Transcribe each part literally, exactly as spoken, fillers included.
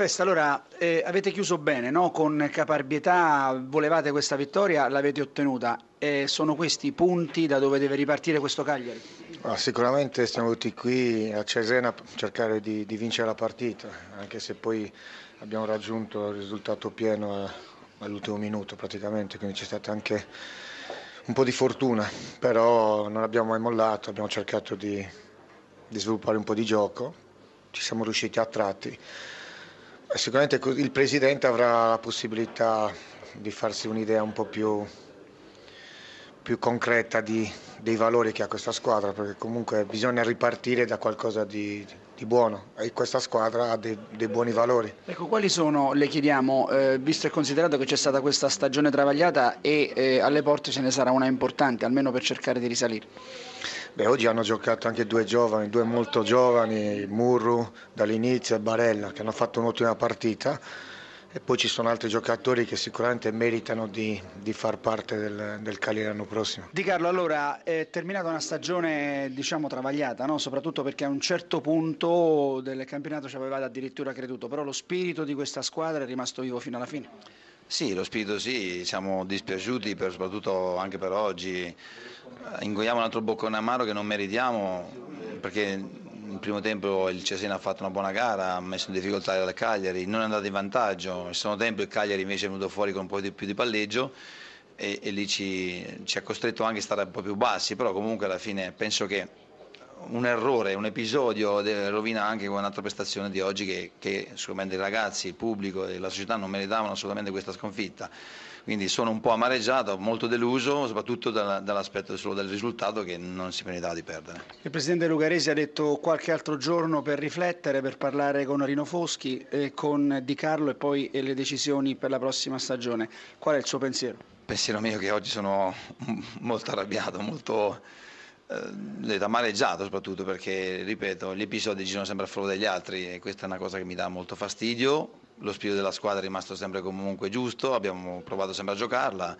Festa, allora eh, avete chiuso bene, no? Con caparbietà, volevate questa vittoria, l'avete ottenuta. E sono questi i punti da dove deve ripartire questo Cagliari? Ah, sicuramente siamo venuti qui a Cesena per cercare di, di vincere la partita, anche se poi abbiamo raggiunto il risultato pieno all'ultimo minuto praticamente, quindi c'è stata anche un po' di fortuna, però non abbiamo mai mollato, abbiamo cercato di, di sviluppare un po' di gioco, ci siamo riusciti a tratti. Sicuramente il presidente avrà la possibilità di farsi un'idea un po' più, più concreta di, dei valori che ha questa squadra, perché comunque bisogna ripartire da qualcosa di, di buono e questa squadra ha dei, dei buoni valori. Ecco, quali sono, le chiediamo, eh, visto e considerato che c'è stata questa stagione travagliata e eh, alle porte ce ne sarà una importante, almeno per cercare di risalire? Beh, oggi hanno giocato anche due giovani, due molto giovani, Murru dall'inizio e Barella, che hanno fatto un'ottima partita, e poi ci sono altri giocatori che sicuramente meritano di, di far parte del, del Cagliari l'anno prossimo. Di Carlo, allora è terminata una stagione diciamo travagliata, no? Soprattutto perché a un certo punto del campionato ci avevate addirittura creduto, però lo spirito di questa squadra è rimasto vivo fino alla fine. Sì, lo spirito sì, siamo dispiaciuti per, soprattutto anche per oggi, ingoiamo un altro boccone amaro che non meritiamo, perché nel primo tempo il Cesena ha fatto una buona gara, ha messo in difficoltà il Cagliari, non è andato in vantaggio, nel secondo tempo il Cagliari invece è venuto fuori con un po' di più di palleggio e, e lì ci, ci ha costretto anche a stare un po' più bassi, però comunque alla fine penso che un errore, un episodio rovina anche un'altra prestazione di oggi che, che sicuramente i ragazzi, il pubblico e la società non meritavano assolutamente questa sconfitta. Quindi sono un po' amareggiato, molto deluso, soprattutto dall'aspetto solo del risultato che non si meritava di perdere. Il presidente Lugaresi ha detto qualche altro giorno per riflettere, per parlare con Rino Foschi, eh, con Di Carlo e poi le decisioni per la prossima stagione. Qual è il suo pensiero? Pensiero mio che oggi sono molto arrabbiato, molto... amareggiato soprattutto perché, ripeto, gli episodi ci sono sempre a favore degli altri e questa è una cosa che mi dà molto fastidio. Lo spirito della squadra è rimasto sempre comunque giusto, abbiamo provato sempre a giocarla,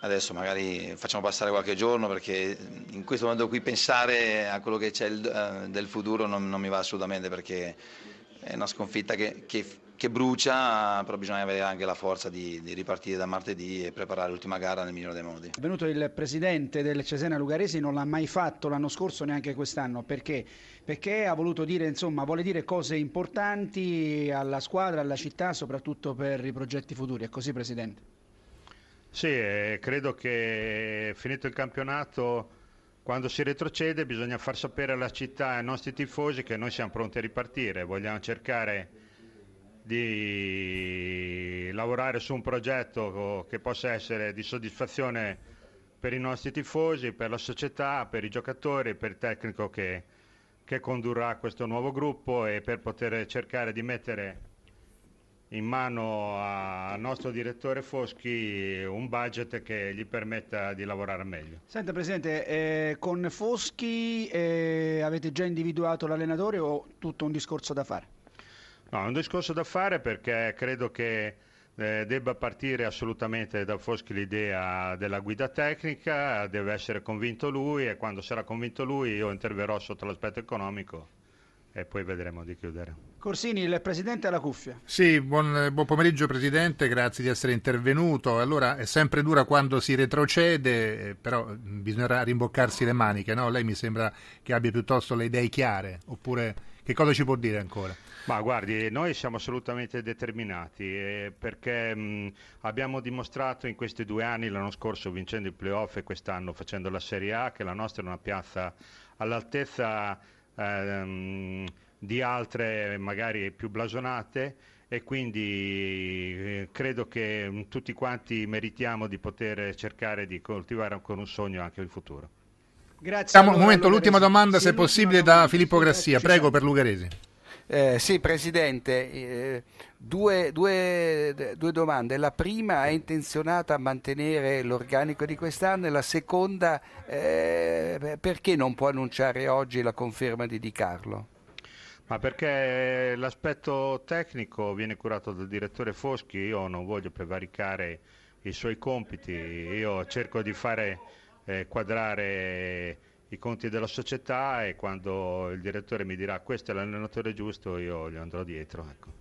adesso magari facciamo passare qualche giorno perché in questo momento qui pensare a quello che c'è del futuro non, non mi va assolutamente, perché è una sconfitta che, che, che brucia, però bisogna avere anche la forza di, di ripartire da martedì e preparare l'ultima gara nel migliore dei modi. È venuto il presidente del Cesena Lugaresi, non l'ha mai fatto l'anno scorso neanche quest'anno, perché? Perché ha voluto dire, insomma, vuole dire cose importanti alla squadra, alla città, soprattutto per i progetti futuri, è così presidente? Sì, eh, credo che finito il campionato, quando si retrocede bisogna far sapere alla città e ai nostri tifosi che noi siamo pronti a ripartire, vogliamo cercare di lavorare su un progetto che possa essere di soddisfazione per i nostri tifosi, per la società, per i giocatori, per il tecnico che, che condurrà questo nuovo gruppo, e per poter cercare di mettere in mano al nostro direttore Foschi un budget che gli permetta di lavorare meglio. Senta Presidente, eh, con Foschi eh, avete già individuato l'allenatore o tutto un discorso da fare? No, è un discorso da fare, perché credo che eh, debba partire assolutamente da Foschi l'idea della guida tecnica, deve essere convinto lui, e quando sarà convinto lui io interverrò sotto l'aspetto economico e poi vedremo di chiudere. Corsini, il Presidente alla cuffia. Sì, buon, buon pomeriggio Presidente, grazie di essere intervenuto. Allora, è sempre dura quando si retrocede, però bisognerà rimboccarsi le maniche, no? Lei mi sembra che abbia piuttosto le idee chiare, oppure che cosa ci può dire ancora? Ma guardi, noi siamo assolutamente determinati, eh, perché mh, abbiamo dimostrato in questi due anni, l'anno scorso vincendo il playoff e quest'anno facendo la Serie A, che la nostra è una piazza all'altezza di altre magari più blasonate, e quindi credo che tutti quanti meritiamo di poter cercare di coltivare con un sogno anche il futuro. Grazie. Siamo, un momento, l'ultima domanda sì, se possibile da Filippo Grassia, prego, per Lugaresi. Eh, sì Presidente, eh, due, due, due domande. La prima: è intenzionata a mantenere l'organico di quest'anno? E la seconda, eh, perché non può annunciare oggi la conferma di Di Carlo? Ma perché l'aspetto tecnico viene curato dal direttore Foschi, io non voglio prevaricare i suoi compiti, io cerco di fare eh, quadrare i conti della società, e quando il direttore mi dirà questo è l'allenatore giusto io gli andrò dietro, ecco.